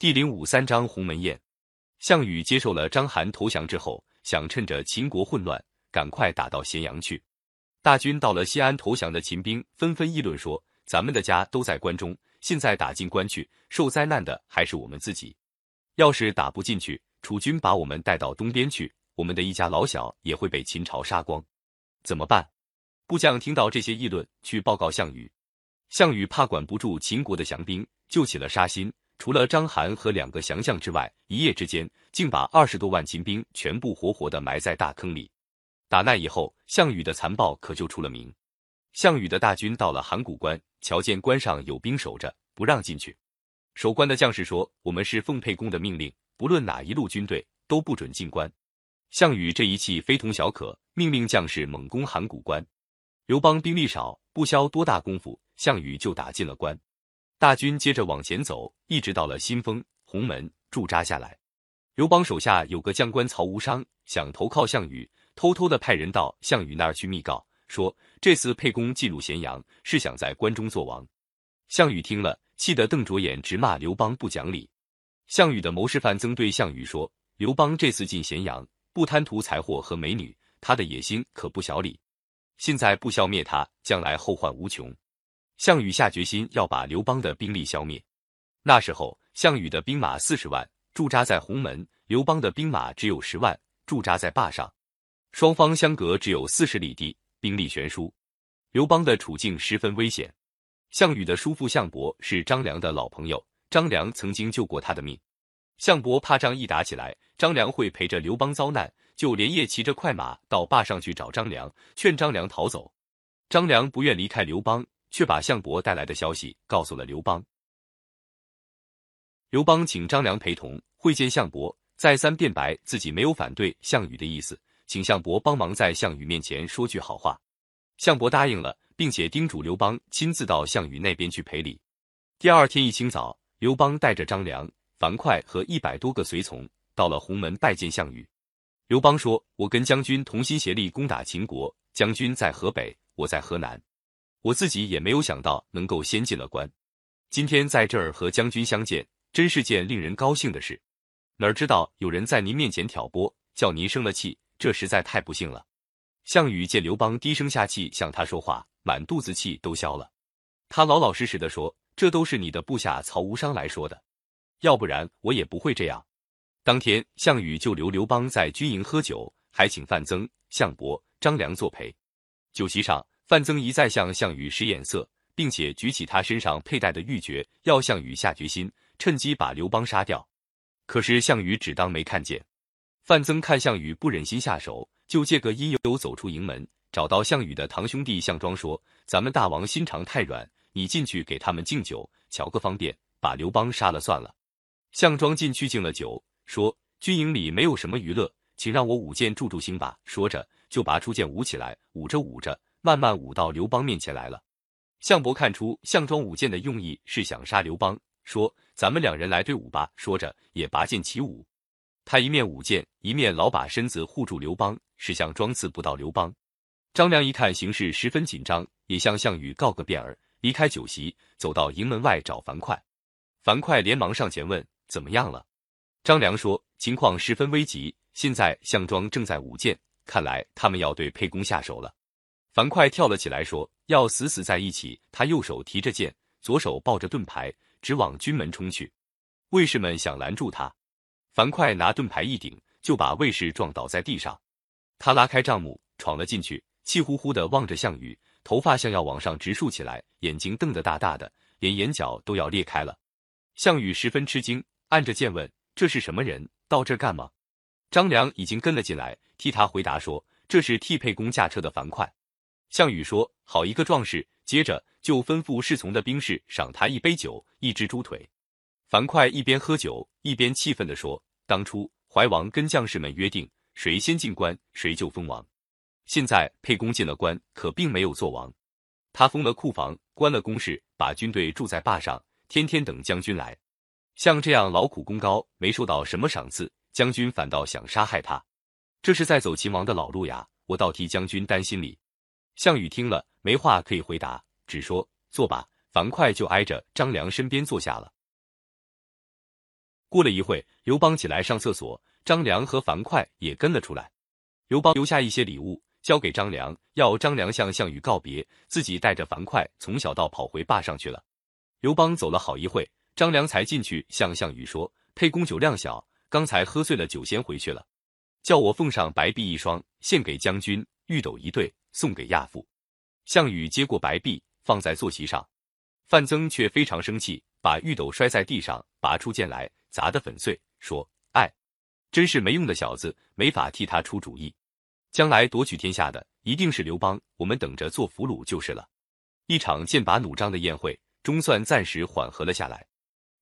第053章鸿门宴。项羽接受了章邯投降之后，想趁着秦国混乱，赶快打到咸阳去。大军到了西安，投降的秦兵纷纷议论说：“咱们的家都在关中，现在打进关去，受灾难的还是我们自己。要是打不进去，楚军把我们带到东边去，我们的一家老小也会被秦朝杀光，怎么办？”部将听到这些议论，去报告项羽。项羽怕管不住秦国的降兵，就起了杀心。除了章邯和2个降将之外，一夜之间竟把20多万秦兵全部活活地埋在大坑里。打那以后，项羽的残暴可就出了名。项羽的大军到了函谷关，瞧见关上有兵守着，不让进去。守关的将士说：“我们是奉沛公的命令，不论哪一路军队都不准进关。”项羽这一气非同小可，命令将士猛攻函谷关。刘邦兵力少，不消多大功夫，项羽就打进了关。大军接着往前走，一直到了新丰、鸿门，驻扎下来。刘邦手下有个将官曹无伤，想投靠项羽，偷偷的派人到项羽那儿去密告，说这次沛公进入咸阳，是想在关中做王。项羽听了，气得瞪着眼直骂刘邦不讲理。项羽的谋士范增对项羽说：“刘邦这次进咸阳，不贪图财货和美女，他的野心可不小理。现在不消灭他，将来后患无穷。”项羽下决心要把刘邦的兵力消灭。那时候，项羽的兵马40万，驻扎在鸿门；刘邦的兵马只有10万，驻扎在霸上。双方相隔只有40里地，兵力悬殊。刘邦的处境十分危险。项羽的叔父项伯是张良的老朋友，张良曾经救过他的命。项伯怕仗一打起来，张良会陪着刘邦遭难，就连夜骑着快马到坝上去找张良，劝张良逃走。张良不愿离开刘邦，却把项伯带来的消息告诉了刘邦。刘邦请张良陪同会见项伯，再三辩白自己没有反对项羽的意思，请项伯帮忙在项羽面前说句好话。项伯答应了，并且叮嘱刘邦亲自到项羽那边去赔礼。第二天一清早，刘邦带着张良、樊哙和100多个随从到了鸿门拜见项羽。刘邦说：“我跟将军同心协力攻打秦国，将军在河北，我在河南，我自己也没有想到能够先进了关。今天在这儿和将军相见，真是件令人高兴的事。哪知道有人在您面前挑拨，叫您生了气，这实在太不幸了。”项羽见刘邦低声下气向他说话，满肚子气都消了。他老老实实的说：“这都是你的部下曹无伤来说的，要不然我也不会这样。”当天，项羽就留刘邦在军营喝酒，还请范增、项伯、张良作陪。酒席上，范增一再向项羽使眼色，并且举起他身上佩戴的玉珏，要项羽下决心，趁机把刘邦杀掉。可是项羽只当没看见。范增看项羽不忍心下手，就借个因由走出营门，找到项羽的堂兄弟项庄说：“咱们大王心肠太软，你进去给他们敬酒，瞧个方便，把刘邦杀了算了。”项庄进去敬了酒，说：“军营里没有什么娱乐，请让我舞剑助助兴吧。”说着就拔出剑舞起来，舞着舞着，慢慢舞到刘邦面前来了。项伯看出项庄舞剑的用意是想杀刘邦，说：“咱们2人来对舞吧。”说着也拔剑起舞。他一面舞剑，一面老把身子护住刘邦，使项庄刺不到刘邦。张良一看形势十分紧张，也向项羽告个遍儿，离开酒席，走到营门外找樊哙。樊哙连忙上前问：“怎么样了？”张良说：“情况十分危急，现在项庄正在舞剑，看来他们要对沛公下手了。”樊哙跳了起来说：“要死在一起！”他右手提着剑，左手抱着盾牌，直往军门冲去。卫士们想拦住他，樊哙拿盾牌一顶，就把卫士撞倒在地上。他拉开帐幕，闯了进去，气呼呼地望着项羽，头发像要往上直竖起来，眼睛瞪得大大的，连眼角都要裂开了。项羽十分吃惊，按着剑问：“这是什么人？到这干嘛？”张良已经跟了进来，替他回答说：“这是替沛公驾车的樊哙。”项羽说：“好一个壮士！”接着就吩咐侍从的兵士赏他一杯酒，一只猪腿。樊哙一边喝酒，一边气愤地说：“当初怀王跟将士们约定，谁先进关，谁就封王。现在沛公进了关，可并没有做王。他封了库房，关了公事，把军队驻在坝上，天天等将军来。像这样劳苦功高，没受到什么赏赐，将军反倒想杀害他，这是在走秦王的老路呀！我倒替将军担心哩。”项羽听了，没话可以回答，只说：“坐吧。”樊哙就挨着张良身边坐下了。过了一会，刘邦起来上厕所，张良和樊哙也跟了出来。刘邦留下一些礼物交给张良，要张良向项羽告别，自己带着樊哙从小道跑回坝上去了。刘邦走了好一会，张良才进去向项羽说：“沛公酒量小，刚才喝醉了酒先回去了，叫我奉上白璧一双，献给将军；玉斗一对，送给亚父。”项羽接过白璧，放在坐席上。范增却非常生气，把玉斗摔在地上，拔出剑来，砸得粉碎，说：“哎，真是没用的小子，没法替他出主意。将来夺取天下的一定是刘邦，我们等着做俘虏就是了。”一场剑拔弩张的宴会，终算暂时缓和了下来。